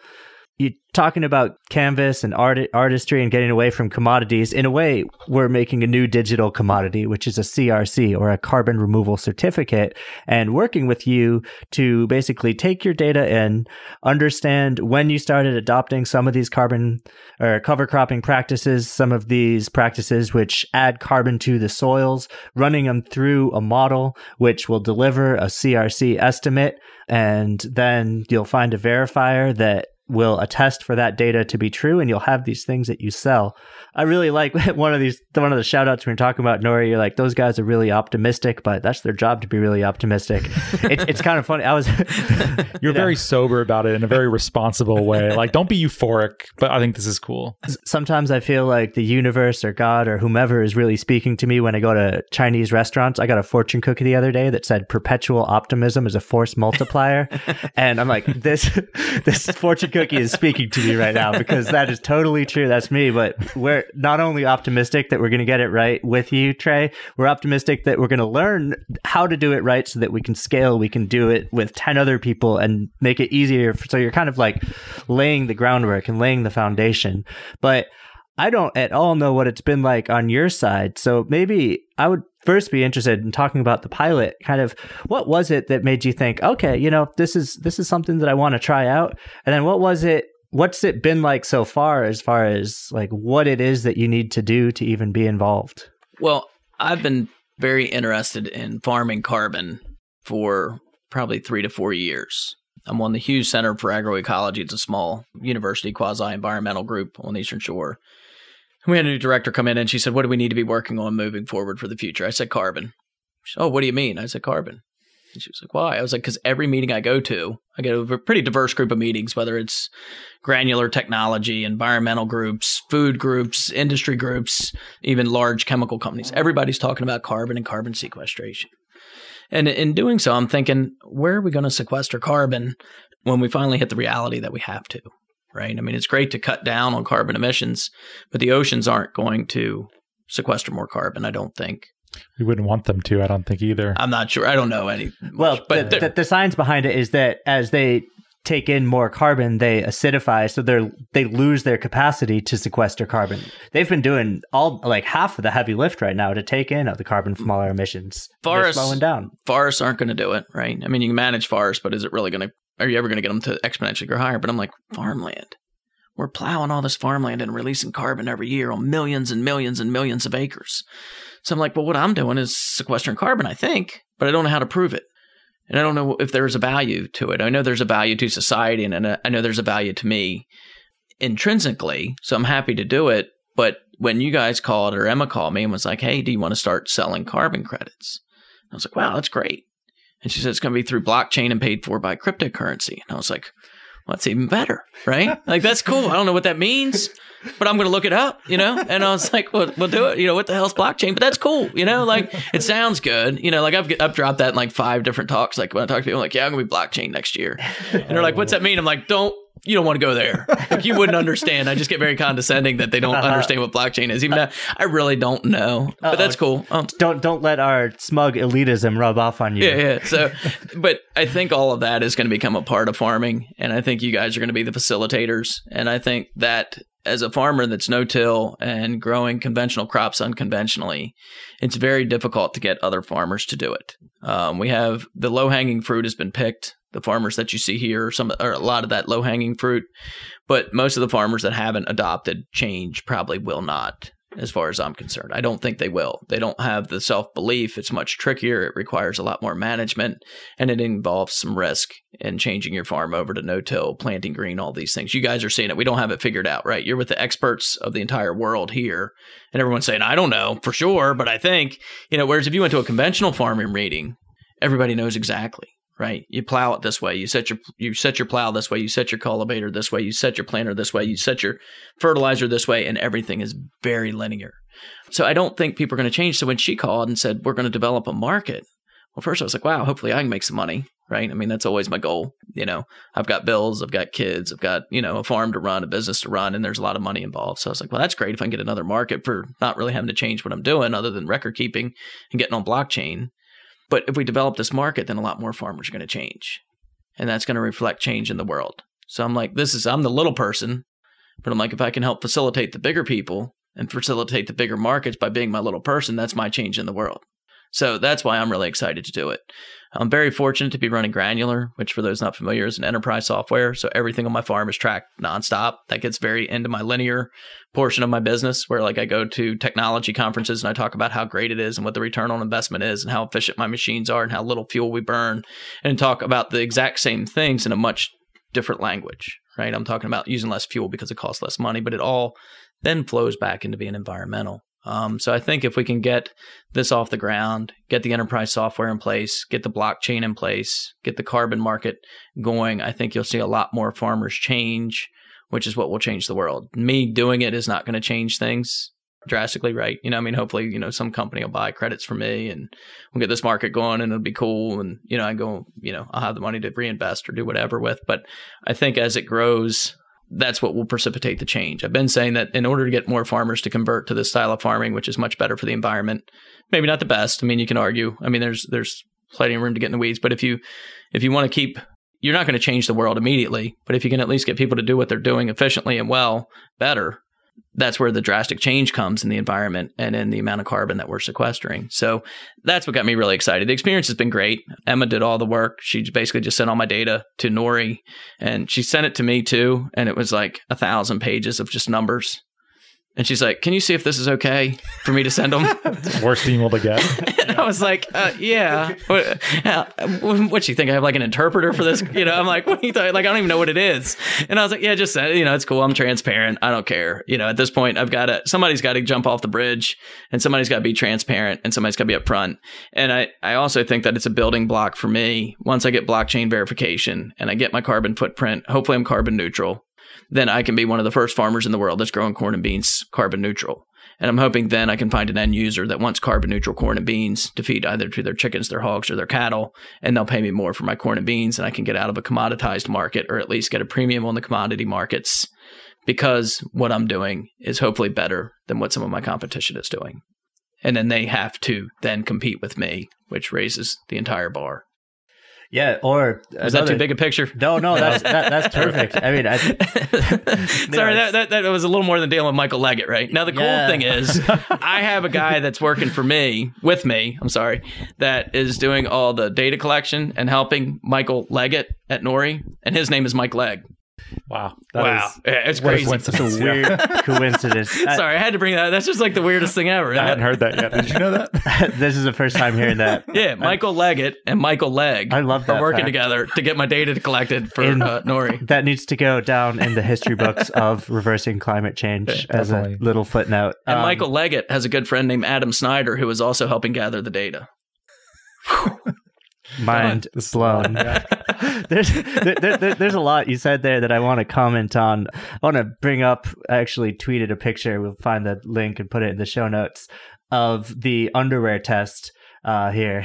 you're talking about canvas and artistry and getting away from commodities. In a way, we're making a new digital commodity, which is a CRC, or a carbon removal certificate, and working with you to basically take your data in, understand when you started adopting some of these carbon or cover cropping practices, some of these practices which add carbon to the soils, running them through a model which will deliver a CRC estimate. And then you'll find a verifier that will attest for that data to be true, and you'll have these things that you sell. I really like one of the shout outs when you're talking about Nori. You're like, those guys are really optimistic, but that's their job to be really optimistic. It's kind of funny. I was You're very sober about it in a very responsible way. Like, don't be euphoric, but I think this is cool. Sometimes I feel like the universe or God or whomever is really speaking to me when I go to Chinese restaurants. I got a fortune cookie the other day that said perpetual optimism is a force multiplier. And I'm like, this fortune cookie cookie is speaking to me right now, because that is totally true. That's me. But we're not only optimistic that we're going to get it right with you, Trey, we're optimistic that we're going to learn how to do it right so that we can scale, we can do it with 10 other people and make it easier. So you're kind of like laying the groundwork and laying the foundation. But I don't at all know what it's been like on your side. So maybe I would first be interested in talking about the pilot. Kind of what was it that made you think, okay, you know, this is something that I want to try out? And then what was it, what's it been like so far as like what it is that you need to do to even be involved? Well, I've been very interested in farming carbon for probably 3 to 4 years. I'm on the Hughes Center for Agroecology. It's a small university quasi-environmental group on the Eastern Shore. We had a new director come in and she said, what do we need to be working on moving forward for the future? I said, carbon. She said, oh, what do you mean? I said, carbon. And she was like, why? I was like, because every meeting I go to a pretty diverse group of meetings, whether it's granular technology, environmental groups, food groups, industry groups, even large chemical companies. Everybody's talking about carbon and carbon sequestration. And in doing so, I'm thinking, where are we going to sequester carbon when we finally hit the reality that we have to? Right? I mean, it's great to cut down on carbon emissions, but the oceans aren't going to sequester more carbon, I don't think. We wouldn't want them to, I don't think either. I'm not sure. I don't know any. Well, but the science behind it is that as they take in more carbon, they acidify, so they lose their capacity to sequester carbon. They've been doing all like half of the heavy lift right now to take in of the carbon from all our emissions. Forests, slowing down. Forests aren't going to do it, right? I mean, you can manage forests, but is it really going to? Are you ever going to get them to exponentially go higher? But I'm like, farmland. We're plowing all this farmland and releasing carbon every year on millions and millions and millions of acres. So I'm like, well, what I'm doing is sequestering carbon, I think, but I don't know how to prove it. And I don't know if there's a value to it. I know there's a value to society, and I know there's a value to me intrinsically, so I'm happy to do it. But when you guys called or Emma called me and was like, hey, do you want to start selling carbon credits? I was like, wow, that's great. And she said, it's going to be through blockchain and paid for by cryptocurrency. And I was like, well, that's even better, right? Like, that's cool. I don't know what that means, but I'm going to look it up, you know? And I was like, well, we'll do it. You know, what the hell's blockchain? But that's cool, you know? Like, it sounds good. You know, like, I've dropped that in like 5 different talks. Like, when I talk to people, I'm like, yeah, I'm going to be blockchain next year. And they're like, what's that mean? I'm like, you don't want to go there. Like, you wouldn't understand. I just get very condescending that they don't understand what blockchain is. Even though I really don't know, but that's cool. Don't let our smug elitism rub off on you. Yeah. So, but I think all of that is going to become a part of farming, and I think you guys are going to be the facilitators. And I think that as a farmer that's no-till and growing conventional crops unconventionally, it's very difficult to get other farmers to do it. We have the low-hanging fruit has been picked. The farmers that you see here, or a lot of that low-hanging fruit, but most of the farmers that haven't adopted change probably will not, as far as I'm concerned. I don't think they will. They don't have the self-belief. It's much trickier. It requires a lot more management, and it involves some risk in changing your farm over to no-till, planting green, all these things. You guys are seeing it. We don't have it figured out, right? You're with the experts of the entire world here, and everyone's saying, I don't know for sure, but I think, you know, whereas if you went to a conventional farming meeting, everybody knows exactly. Right? You plow it this way. You set your plow this way. You set your cultivator this way. You set your planter this way. You set your fertilizer this way, and everything is very linear. So I don't think people are going to change. So when she called and said, we're going to develop a market. Well, first I was like, wow, hopefully I can make some money. Right? I mean, that's always my goal. You know, I've got bills, I've got kids, I've got, you know, a farm to run, a business to run, and there's a lot of money involved. So I was like, well, that's great if I can get another market for not really having to change what I'm doing other than record keeping and getting on blockchain. But if we develop this market, then a lot more farmers are going to change, and that's going to reflect change in the world. So I'm like, I'm the little person, but I'm like, if I can help facilitate the bigger people and facilitate the bigger markets by being my little person, that's my change in the world. So that's why I'm really excited to do it. I'm very fortunate to be running Granular, which for those not familiar is an enterprise software. So everything on my farm is tracked nonstop. That gets very into my linear portion of my business where like I go to technology conferences and I talk about how great it is and what the return on investment is and how efficient my machines are and how little fuel we burn and talk about the exact same things in a much different language, right? I'm talking about using less fuel because it costs less money, but it all then flows back into being environmental. So I think if we can get this off the ground, get the enterprise software in place, get the blockchain in place, get the carbon market going, I think you'll see a lot more farmers change, which is what will change the world. Me doing it is not going to change things. drastically right. You know, I mean, hopefully, you know, some company will buy credits from me and we'll get this market going and it'll be cool. And, you know, I go, you know, I'll have the money to reinvest or do whatever with. But I think as it grows, that's what will precipitate the change. I've been saying that in order to get more farmers to convert to this style of farming, which is much better for the environment, maybe not the best. I mean, you can argue. I mean, there's plenty of room to get in the weeds. But if you want to keep, you're not going to change the world immediately. But if you can at least get people to do what they're doing efficiently and well, better, that's where the drastic change comes in the environment and in the amount of carbon that we're sequestering. So that's what got me really excited. The experience has been great. Emma did all the work. She basically just sent all my data to Nori, and she sent it to me too. And it was like 1,000 pages of just numbers. And she's like, "Can you see if this is okay for me to send them?" Worst email to get. And I was like, "Yeah." What do you think? I have like an interpreter for this? You know, I'm like, "What do you think?" Like, I don't even know what it is. And I was like, "Yeah, just send it. You know, it's cool. I'm transparent. I don't care. You know, at this point, somebody's got to jump off the bridge, and somebody's got to be transparent, and somebody's got to be upfront." And I also think that it's a building block for me. Once I get blockchain verification and I get my carbon footprint, hopefully I'm carbon neutral, then I can be one of the first farmers in the world that's growing corn and beans carbon neutral. And I'm hoping then I can find an end user that wants carbon neutral corn and beans to feed either to their chickens, their hogs, or their cattle, and they'll pay me more for my corn and beans, and I can get out of a commoditized market, or at least get a premium on the commodity markets, because what I'm doing is hopefully better than what some of my competition is doing. And then they have to then compete with me, which raises the entire bar. Yeah, or was that too big a picture? No, that's perfect. I mean, sorry, that was a little more than dealing with Michael Leggett, right? Now the cool thing is, I have a guy that's working with me, that is doing all the data collection and helping Michael Leggett at Nori, and his name is Mike Legg. Wow. It's crazy. Such a weird coincidence. Sorry, I had to bring that up. That's just like the weirdest thing ever. I hadn't heard that yet. Did you know that? This is the first time hearing that. Yeah, Michael Leggett and Michael Legg are working together to get my data collected for Nori. That needs to go down in the history books of Reversing Climate Change as a little footnote. And Michael Leggett has a good friend named Adam Snyder, who is also helping gather the data. Mind blown. Yeah. There's a lot you said there that I want to comment on. I want to bring up, I actually tweeted a picture, we'll find the link and put it in the show notes, of the underwear test here,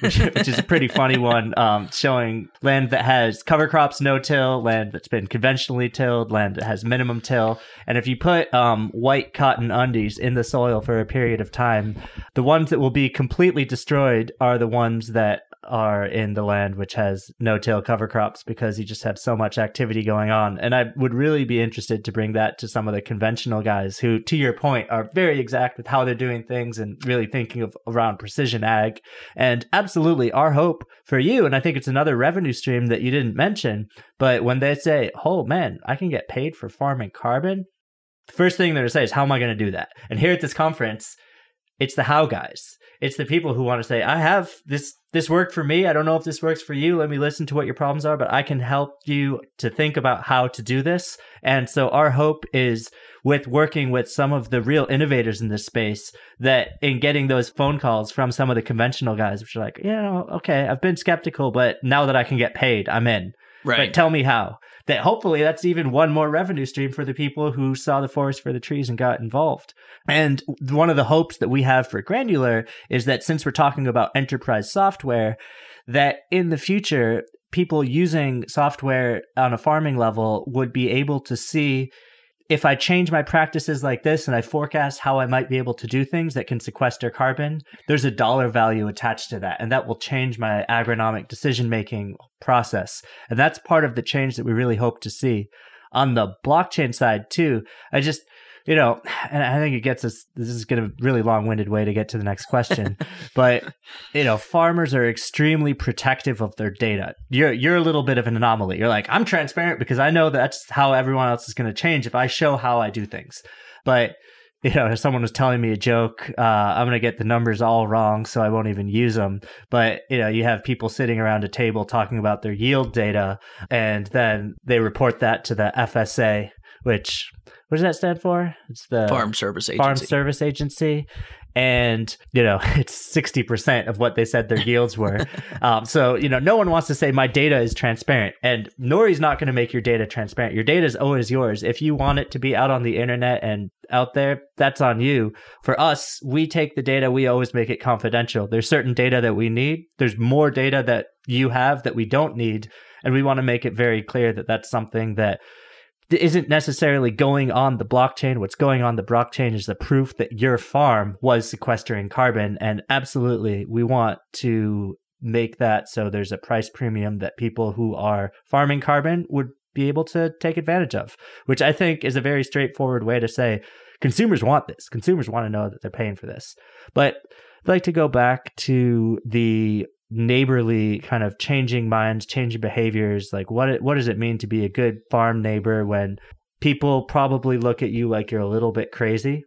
which is a pretty funny one, showing land that has cover crops, no-till, land that's been conventionally tilled, land that has minimum till. And if you put white cotton undies in the soil for a period of time, the ones that will be completely destroyed are the ones that are in the land which has no-till cover crops, because you just have so much activity going on. And I would really be interested to bring that to some of the conventional guys who, to your point, are very exact with how they're doing things and really thinking of around precision ag. And absolutely our hope for you, and I think it's another revenue stream that you didn't mention, but when they say, "Oh man, I can get paid for farming carbon," the first thing they're going to say is, "How am I going to do that?" And here at this conference, it's the how guys. It's the people who want to say, "I have this worked for me. I don't know if this works for you. Let me listen to what your problems are, but I can help you to think about how to do this." And so our hope is with working with some of the real innovators in this space, that in getting those phone calls from some of the conventional guys, which are like, okay, I've been skeptical, but now that I can get paid, I'm in. Right. But tell me how. That hopefully that's even one more revenue stream for the people who saw the forest for the trees and got involved. And one of the hopes that we have for Granular is that since we're talking about enterprise software, that in the future, people using software on a farming level would be able to see, if I change my practices like this and I forecast how I might be able to do things that can sequester carbon, there's a dollar value attached to that. And that will change my agronomic decision-making process. And that's part of the change that we really hope to see. On the blockchain side too, and I think it gets us, this is going to really long-winded way to get to the next question, but, farmers are extremely protective of their data. You're a little bit of an anomaly. You're like, "I'm transparent because I know that's how everyone else is going to change if I show how I do things." But, if someone was telling me a joke, I'm going to get the numbers all wrong, so I won't even use them. But, you have people sitting around a table talking about their yield data, and then they report that to the FSA, which, what does that stand for? It's the Farm Service Agency. And, you know, it's 60% of what they said their yields were. So, you know, no one wants to say my data is transparent, and Nori's not going to make your data transparent. Your data is always yours. If you want it to be out on the internet and out there, that's on you. For us, we take the data, we always make it confidential. There's certain data that we need. There's more data that you have that we don't need. And we want to make it very clear that that's something that isn't necessarily going on the blockchain. What's going on the blockchain is the proof that your farm was sequestering carbon. And absolutely, we want to make that so there's a price premium that people who are farming carbon would be able to take advantage of, which I think is a very straightforward way to say consumers want this. Consumers want to know that they're paying for this. But I'd like to go back to the neighborly kind of changing minds, changing behaviors. Like what does it mean to be a good farm neighbor when people probably look at you like you're a little bit crazy?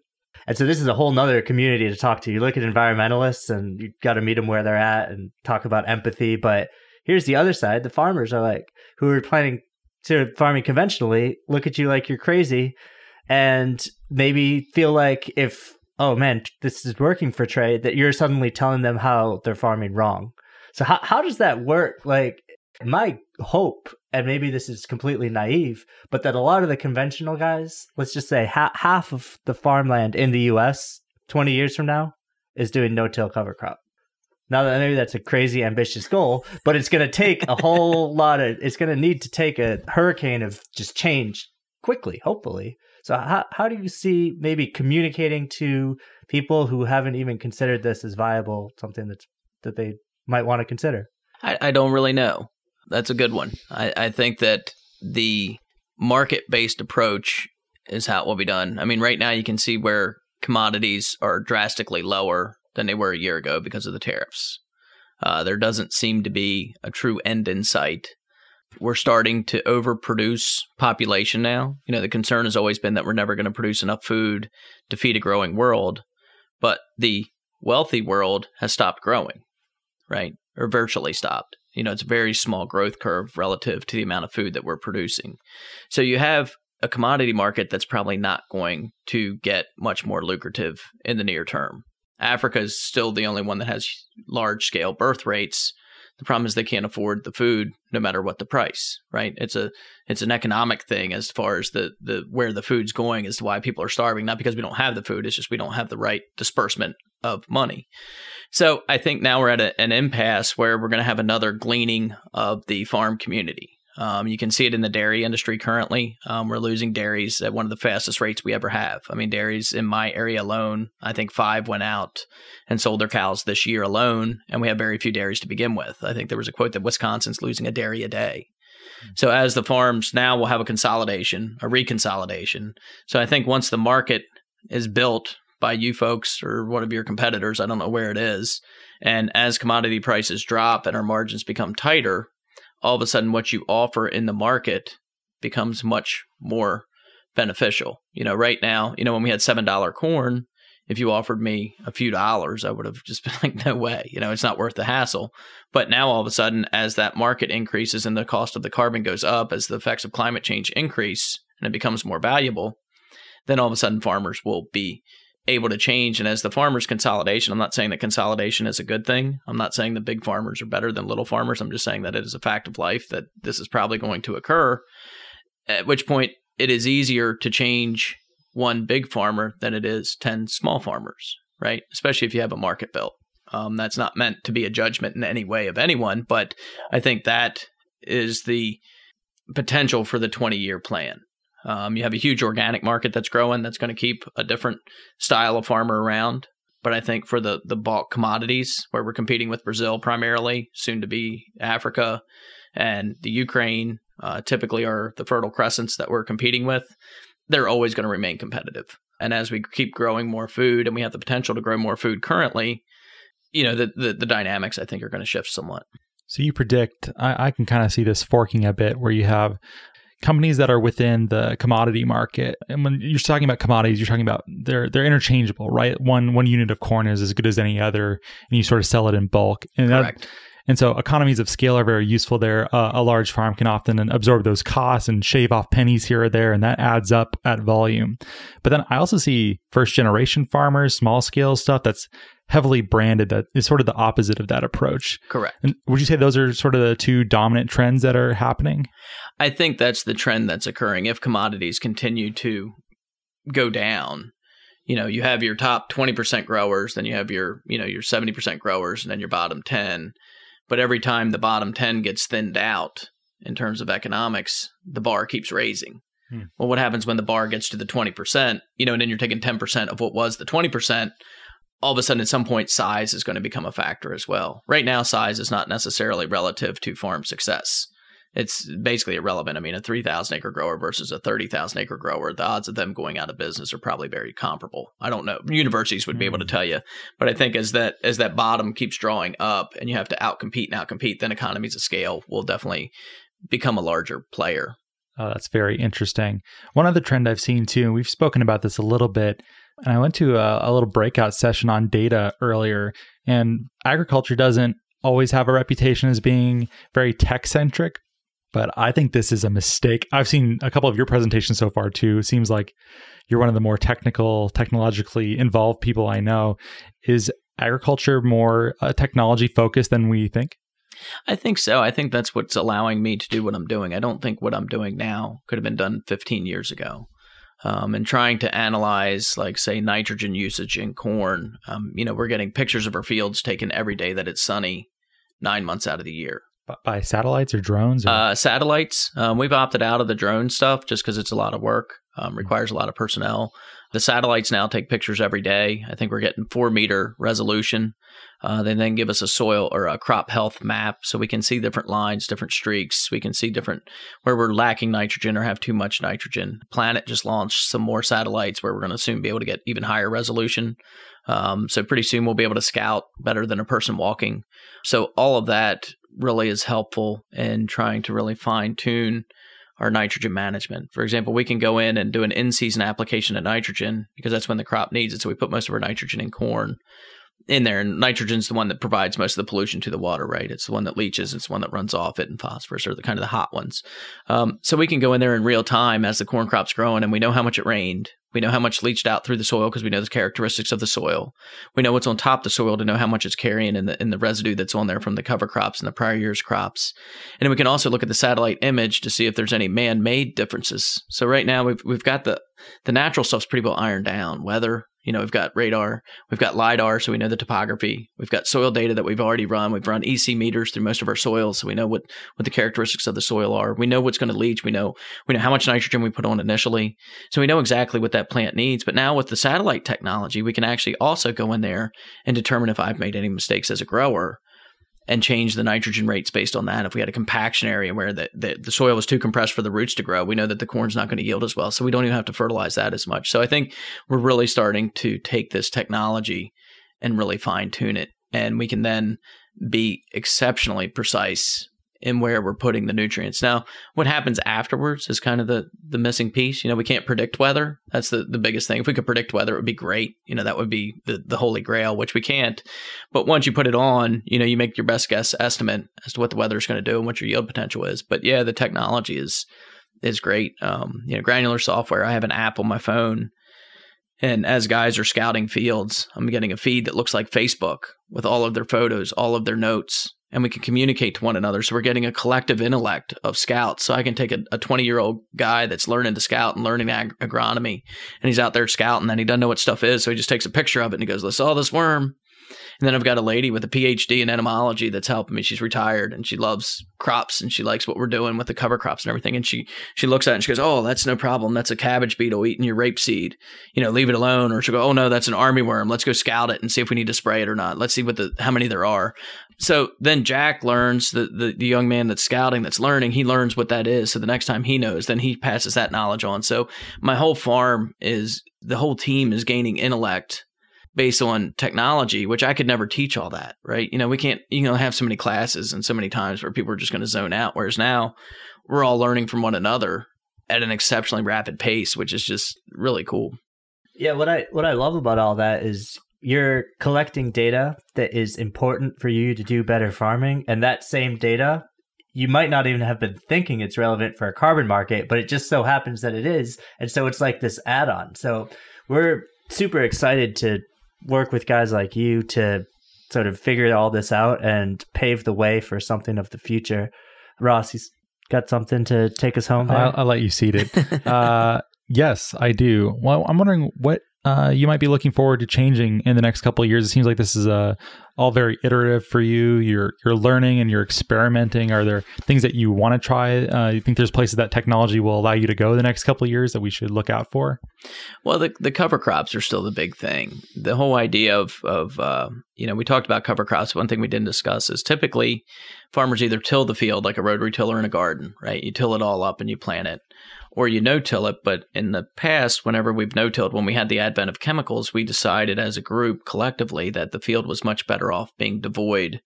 And so this is a whole nother community to talk to. You look at environmentalists and you got to meet them where they're at and talk about empathy. But here's the other side. The farmers are like, who are planning to farming conventionally, look at you like you're crazy and maybe feel like if, oh man, this is working for Trey, that you're suddenly telling them how they're farming wrong. So how does that work? Like, my hope, and maybe this is completely naive, but that a lot of the conventional guys, let's just say half of the farmland in the U.S. 20 years from now is doing no-till cover crop. Now, that maybe that's a crazy, ambitious goal, but it's going to take a whole lot of, it's going to need to take a hurricane of just change quickly, hopefully. So how do you see maybe communicating to people who haven't even considered this as viable, something that they might want to consider? I don't really know. That's a good one. I think that the market-based approach is how it will be done. I mean, right now you can see where commodities are drastically lower than they were a year ago because of the tariffs. There doesn't seem to be a true end in sight. We're starting to overproduce population now. You know, the concern has always been that we're never going to produce enough food to feed a growing world, but the wealthy world has stopped growing. Right? Or virtually stopped. You know, it's a very small growth curve relative to the amount of food that we're producing. So you have a commodity market that's probably not going to get much more lucrative in the near term. Africa is still the only one that has large scale birth rates. The problem is they can't afford the food no matter what the price, right? It's an economic thing as far as the where the food's going as to why people are starving, not because we don't have the food, it's just we don't have the right disbursement of money. So I think now we're at an impasse where we're going to have another gleaning of the farm community. You can see it in the dairy industry currently. We're losing dairies at one of the fastest rates we ever have. I mean, dairies in my area alone, I think 5 went out and sold their cows this year alone, and we have very few dairies to begin with. I think there was a quote that Wisconsin's losing a dairy a day. So as the farms now will have a consolidation, a reconsolidation. So I think once the market is built by you folks or one of your competitors, I don't know where it is, and as commodity prices drop and our margins become tighter, all of a sudden what you offer in the market becomes much more beneficial. You know, right now, you know, when we had $7 corn, if you offered me a few dollars, I would have just been like, no way, you know, it's not worth the hassle. But now all of a sudden, as that market increases and the cost of the carbon goes up, as the effects of climate change increase and it becomes more valuable, then all of a sudden farmers will be able to change. And as the farmers consolidation, I'm not saying that consolidation is a good thing. I'm not saying that big farmers are better than little farmers. I'm just saying that it is a fact of life that this is probably going to occur, at which point it is easier to change one big farmer than it is 10 small farmers, right? Especially if you have a market built. That's not meant to be a judgment in any way of anyone, but I think that is the potential for the 20-year plan. You have a huge organic market that's growing, that's going to keep a different style of farmer around. But I think for the bulk commodities, where we're competing with Brazil primarily, soon to be Africa and the Ukraine, typically are the Fertile Crescents that we're competing with, they're always going to remain competitive. And as we keep growing more food, and we have the potential to grow more food currently, you know, the dynamics, I think, are going to shift somewhat. So you predict, I can kind of see this forking a bit, where you have companies that are within the commodity market. And when you're talking about commodities, you're talking about they're interchangeable, right? One unit of corn is as good as any other, and you sort of sell it in bulk. And correct. And so economies of scale are very useful there. A large farm can often absorb those costs and shave off pennies here or there, and that adds up at volume. But then I also see first-generation farmers, small-scale stuff that's heavily branded, that is sort of the opposite of that approach. Correct. And would you say those are sort of the two dominant trends that are happening? I think that's the trend that's occurring. If commodities continue to go down, you know, you have your top 20% growers, then you have your, you know, your 70% growers, and then your bottom 10. But every time the bottom 10 gets thinned out in terms of economics, the bar keeps raising. Hmm. Well, what happens when the bar gets to the 20%, you know, and then you're taking 10% of what was the 20%? All of a sudden, at some point, size is going to become a factor as well. Right now, size is not necessarily relative to farm success. It's basically irrelevant. I mean, a 3,000 acre grower versus a 30,000 acre grower, the odds of them going out of business are probably very comparable. I don't know. Universities would be able to tell you. But I think as that bottom keeps drawing up and you have to outcompete and outcompete, then economies of scale will definitely become a larger player. Oh, that's very interesting. One other trend I've seen too, and we've spoken about this a little bit, and I went to a little breakout session on data earlier, and agriculture doesn't always have a reputation as being very tech-centric. But I think this is a mistake. I've seen a couple of your presentations so far too. It seems like you're one of the more technologically involved people I know. Is agriculture more technology focused than we think? I think so. I think that's what's allowing me to do what I'm doing. I don't think what I'm doing now could have been done 15 years ago. And trying to analyze, like, say, nitrogen usage in corn. You know, we're getting pictures of our fields taken every day that it's sunny 9 months out of the year. By satellites or drones? Or? Satellites. We've opted out of the drone stuff just because it's a lot of work, requires a lot of personnel. The satellites now take pictures every day. I think we're getting 4-meter resolution. They then give us a soil or a crop health map so we can see different lines, different streaks. We can see different where we're lacking nitrogen or have too much nitrogen. Planet just launched some more satellites where we're going to soon be able to get even higher resolution. So pretty soon we'll be able to scout better than a person walking. So all of that really is helpful in trying to really fine-tune our nitrogen management. For example, we can go in and do an in-season application of nitrogen because that's when the crop needs it. So we put most of our nitrogen in corn in there. And nitrogen's the one that provides most of the pollution to the water, right? It's the one that leaches. It's the one that runs off it, and phosphorus are the kind of the hot ones. So we can go in there in real time as the corn crop's growing, and we know how much it rained. We know how much leached out through the soil because we know the characteristics of the soil. We know what's on top of the soil to know how much it's carrying in the residue that's on there from the cover crops and the prior year's crops. And then we can also look at the satellite image to see if there's any man-made differences. So right now we've got the natural stuff's pretty well ironed down. Weather, you know, we've got radar, we've got LIDAR, so we know the topography. We've got soil data that we've already run. We've run EC meters through most of our soils, so we know what the characteristics of the soil are. We know what's going to leach. We know how much nitrogen we put on initially. So we know exactly what that plant needs. But now with the satellite technology, we can actually also go in there and determine if I've made any mistakes as a grower and change the nitrogen rates based on that. If we had a compaction area where the soil was too compressed for the roots to grow, we know that the corn's not going to yield as well. So we don't even have to fertilize that as much. So I think we're really starting to take this technology and really fine tune it. And we can then be exceptionally precise in where we're putting the nutrients. Now, what happens afterwards is kind of the missing piece. You know, we can't predict weather. That's the biggest thing. If we could predict weather, it would be great. You know, that would be the holy grail, which we can't. But once you put it on, you know, you make your best guess estimate as to what the weather is going to do and what your yield potential is. But yeah, the technology is great. You know, granular software. I have an app on my phone. And as guys are scouting fields, I'm getting a feed that looks like Facebook with all of their photos, all of their notes. And we can communicate to one another. So we're getting a collective intellect of scouts. So I can take a 20-year-old guy that's learning to scout and learning agronomy, and he's out there scouting, and he doesn't know what stuff is. So he just takes a picture of it, and he goes, "I saw this worm." And then I've got a lady with a PhD in entomology that's helping me. She's retired, and she loves crops, and she likes what we're doing with the cover crops and everything. And she looks at it, and she goes, "Oh, that's no problem. That's a cabbage beetle eating your rapeseed. You know, leave it alone." Or she'll go, "Oh, no, that's an armyworm. Let's go scout it and see if we need to spray it or not. Let's see how many there are." So then Jack learns, the young man that's scouting, that's learning, he learns what that is. So the next time he knows, then he passes that knowledge on. So my whole farm the whole team is gaining intellect based on technology, which I could never teach all that, right? You know, we can't, you know, have so many classes and so many times where people are just going to zone out. Whereas now we're all learning from one another at an exceptionally rapid pace, which is just really cool. Yeah. What I love about all that is you're collecting data that is important for you to do better farming. And that same data, you might not even have been thinking it's relevant for a carbon market, but it just so happens that it is. And so it's like this add-on. So we're super excited to work with guys like you to sort of figure all this out and pave the way for something of the future. Ross, he's got something to take us home there? I'll let you seed it. Yes, I do. Well, I'm wondering what you might be looking forward to changing in the next couple of years. It seems like this is all very iterative for you. You're learning and you're experimenting. Are there things that you want to try? You think there's places that technology will allow you to go the next couple of years that we should look out for? Well, the cover crops are still the big thing. The whole idea of we talked about cover crops. One thing we didn't discuss is typically farmers either till the field like a rotary tiller in a garden, right? You till it all up and you plant it. Or you no-till it, but in the past, whenever we've no-tilled, when we had the advent of chemicals, we decided as a group collectively that the field was much better off being devoid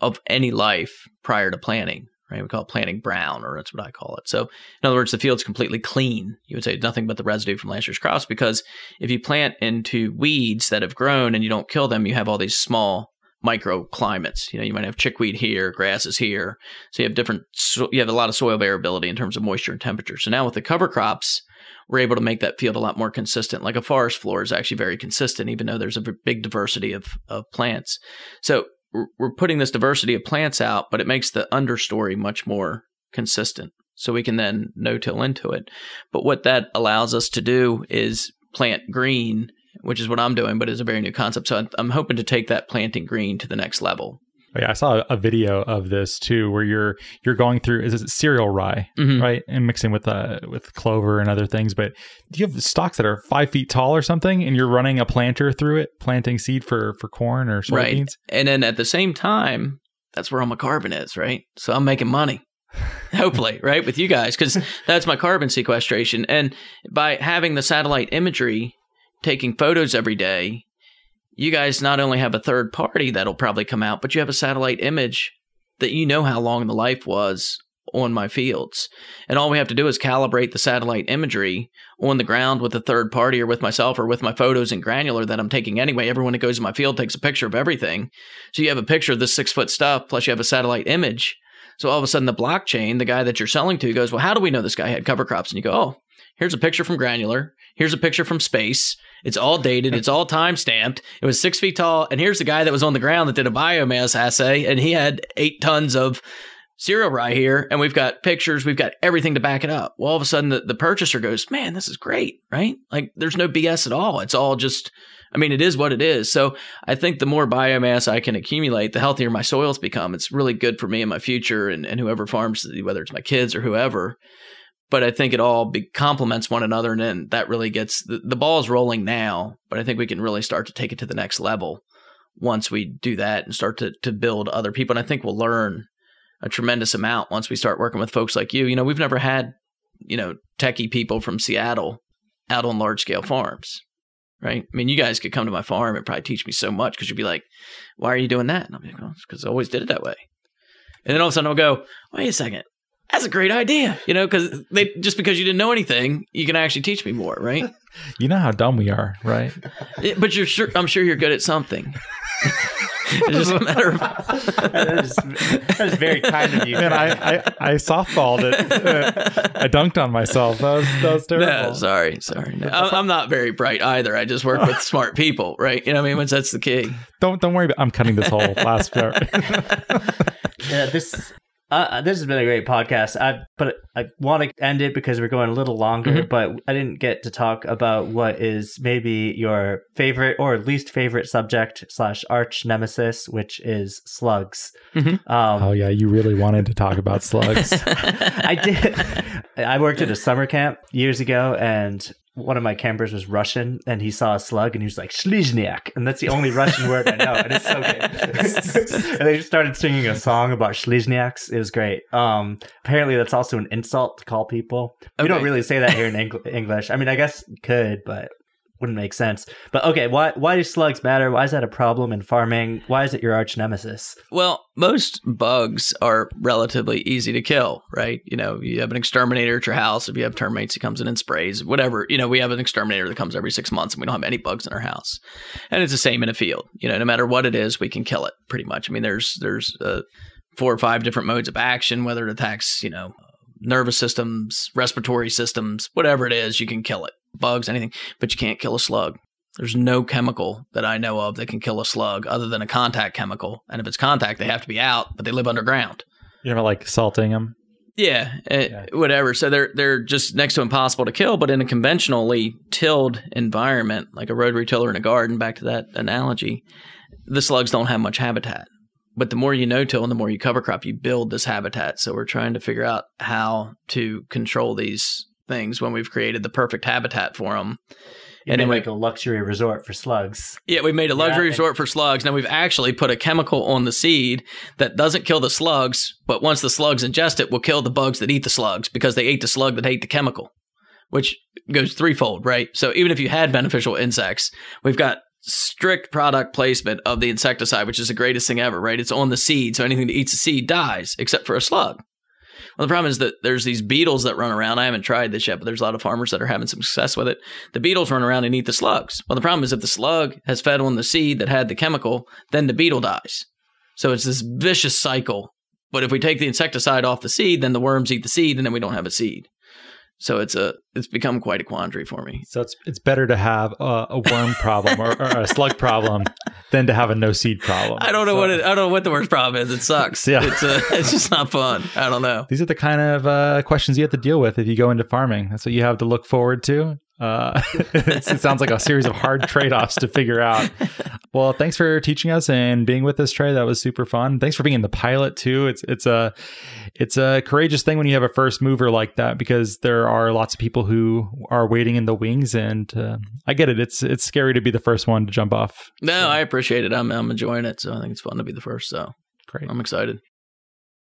of any life prior to planting, right? We call it planting brown, or that's what I call it. So in other words, the field's completely clean. You would say nothing but the residue from last year's crops, because if you plant into weeds that have grown and you don't kill them, you have all these small microclimates. You might have chickweed here, grasses here. So you have a lot of soil variability in terms of moisture and temperature. So now with the cover crops, we're able to make that field a lot more consistent. Like a forest floor is actually very consistent, even though there's a big diversity of plants. So we're putting this diversity of plants out, but it makes the understory much more consistent. So we can then no-till into it. But what that allows us to do is plant green, which is what I'm doing, but it's a very new concept. So I'm hoping to take that planting green to the next level. Oh, yeah, I saw a video of this too, where you're going through, is it cereal rye, mm-hmm. right? And mixing with clover and other things. But do you have stalks that are 5 feet tall or something, and you're running a planter through it, planting seed for corn or soybeans? Right. And then at the same time, that's where all my carbon is, right? So I'm making money. Hopefully, right? With you guys, because that's my carbon sequestration. And by having the satellite imagery, taking photos every day, you guys not only have a third party that'll probably come out, but you have a satellite image that you know how long the life was on my fields. And all we have to do is calibrate the satellite imagery on the ground with a third party or with myself or with my photos in Granular that I'm taking anyway. Everyone that goes to my field takes a picture of everything. So you have a picture of this 6 foot stuff, plus you have a satellite image. So all of a sudden the blockchain, the guy that you're selling to goes, well, how do we know this guy had cover crops? And you go, oh, here's a picture from Granular. Here's a picture from space. It's all dated. It's all time stamped. It was 6 feet tall. And here's the guy that was on the ground that did a biomass assay. And he had 8 tons of cereal rye here. And we've got pictures. We've got everything to back it up. Well, all of a sudden the purchaser goes, man, this is great, right? Like there's no BS at all. It's all just, I mean, it is what it is. So I think the more biomass I can accumulate, the healthier my soils become. It's really good for me and my future and whoever farms, whether it's my kids or whoever. But I think it all complements one another, and then that really gets the ball's rolling now. But I think we can really start to take it to the next level once we do that and start to build other people. And I think we'll learn a tremendous amount once we start working with folks like you. You know, we've never had, techie people from Seattle out on large scale farms, right? I mean, you guys could come to my farm and probably teach me so much because you'd be like, why are you doing that? And I'm like, well, it's because I always did it that way. And then all of a sudden I'll go, wait a second. That's a great idea, because because you didn't know anything, you can actually teach me more, right? You know how dumb we are, right? But I'm sure you're good at something. It's just a matter of that was very kind of you. Man, I softballed it. I dunked on myself. That was terrible. No, sorry. No. I'm not very bright either. I just work with smart people, right? You know what I mean? That's the key. Don't worry about. I'm cutting this whole last part. Yeah, this has been a great podcast. But I want to end it because we're going a little longer, mm-hmm. but I didn't get to talk about what is maybe your favorite or least favorite subject / arch nemesis, which is slugs. Mm-hmm. Oh yeah. You really wanted to talk about slugs. I did. I worked at a summer camp years ago and one of my campers was Russian and he saw a slug and he was like, Shlizhniak. And that's the only Russian word I know. And it's so good. And they just started singing a song about Shlizhniaks. It was great. Apparently that's also an insult to call people. Okay. We don't really say that here in English. I mean, I guess you could, but wouldn't make sense. But okay, why do slugs matter? Why is that a problem in farming? Why is it your arch nemesis? Well, most bugs are relatively easy to kill, right? You know, you have an exterminator at your house. If you have termites, he comes in and sprays, whatever. You know, we have an exterminator that comes every 6 months and we don't have any bugs in our house. And it's the same in a field. You know, no matter what it is, we can kill it pretty much. I mean, there's 4 or 5 different modes of action, whether it attacks, you know, nervous systems, respiratory systems, whatever it is, you can kill it. Bugs, anything, but you can't kill a slug. There's no chemical that I know of that can kill a slug other than a contact chemical. And if it's contact, they have to be out, but they live underground. You know, like salting them? Yeah, whatever. So they're just next to impossible to kill, but in a conventionally tilled environment, like a rotary tiller in a garden, back to that analogy, the slugs don't have much habitat. But the more you no-till and the more you cover crop, you build this habitat. So we're trying to figure out how to control these things when we've created the perfect habitat for them. And then we make a luxury resort for slugs. Yeah, we made a luxury resort for slugs. Now we've actually put a chemical on the seed that doesn't kill the slugs, but once the slugs ingest it, will kill the bugs that eat the slugs because they ate the slug that ate the chemical, which goes threefold, right? So even if you had beneficial insects, we've got strict product placement of the insecticide, which is the greatest thing ever, right? It's on the seed, so anything that eats the seed dies except for a slug. Well, the problem is that there's these beetles that run around. I haven't tried this yet, but there's a lot of farmers that are having some success with it. The beetles run around and eat the slugs. Well, the problem is if the slug has fed on the seed that had the chemical, then the beetle dies. So it's this vicious cycle. But if we take the insecticide off the seed, then the worms eat the seed, and then we don't have a seed. So it's become quite a quandary for me. So it's better to have a worm problem or a slug problem than to have a no seed problem. I don't know what the worst problem is. It sucks. Yeah. It's just not fun. I don't know. These are the kind of questions you have to deal with if you go into farming. That's what you have to look forward to. It sounds like a series of hard trade-offs to figure out. Well, thanks for teaching us and being with us, Trey. That was super fun. Thanks for being in the pilot too. It's a courageous thing when you have a first mover like that, because there are lots of people who are waiting in the wings, and I get it. It's scary to be the first one to jump off. No, so. I appreciate it. I'm enjoying it, so I think it's fun to be the first. So great, I'm excited.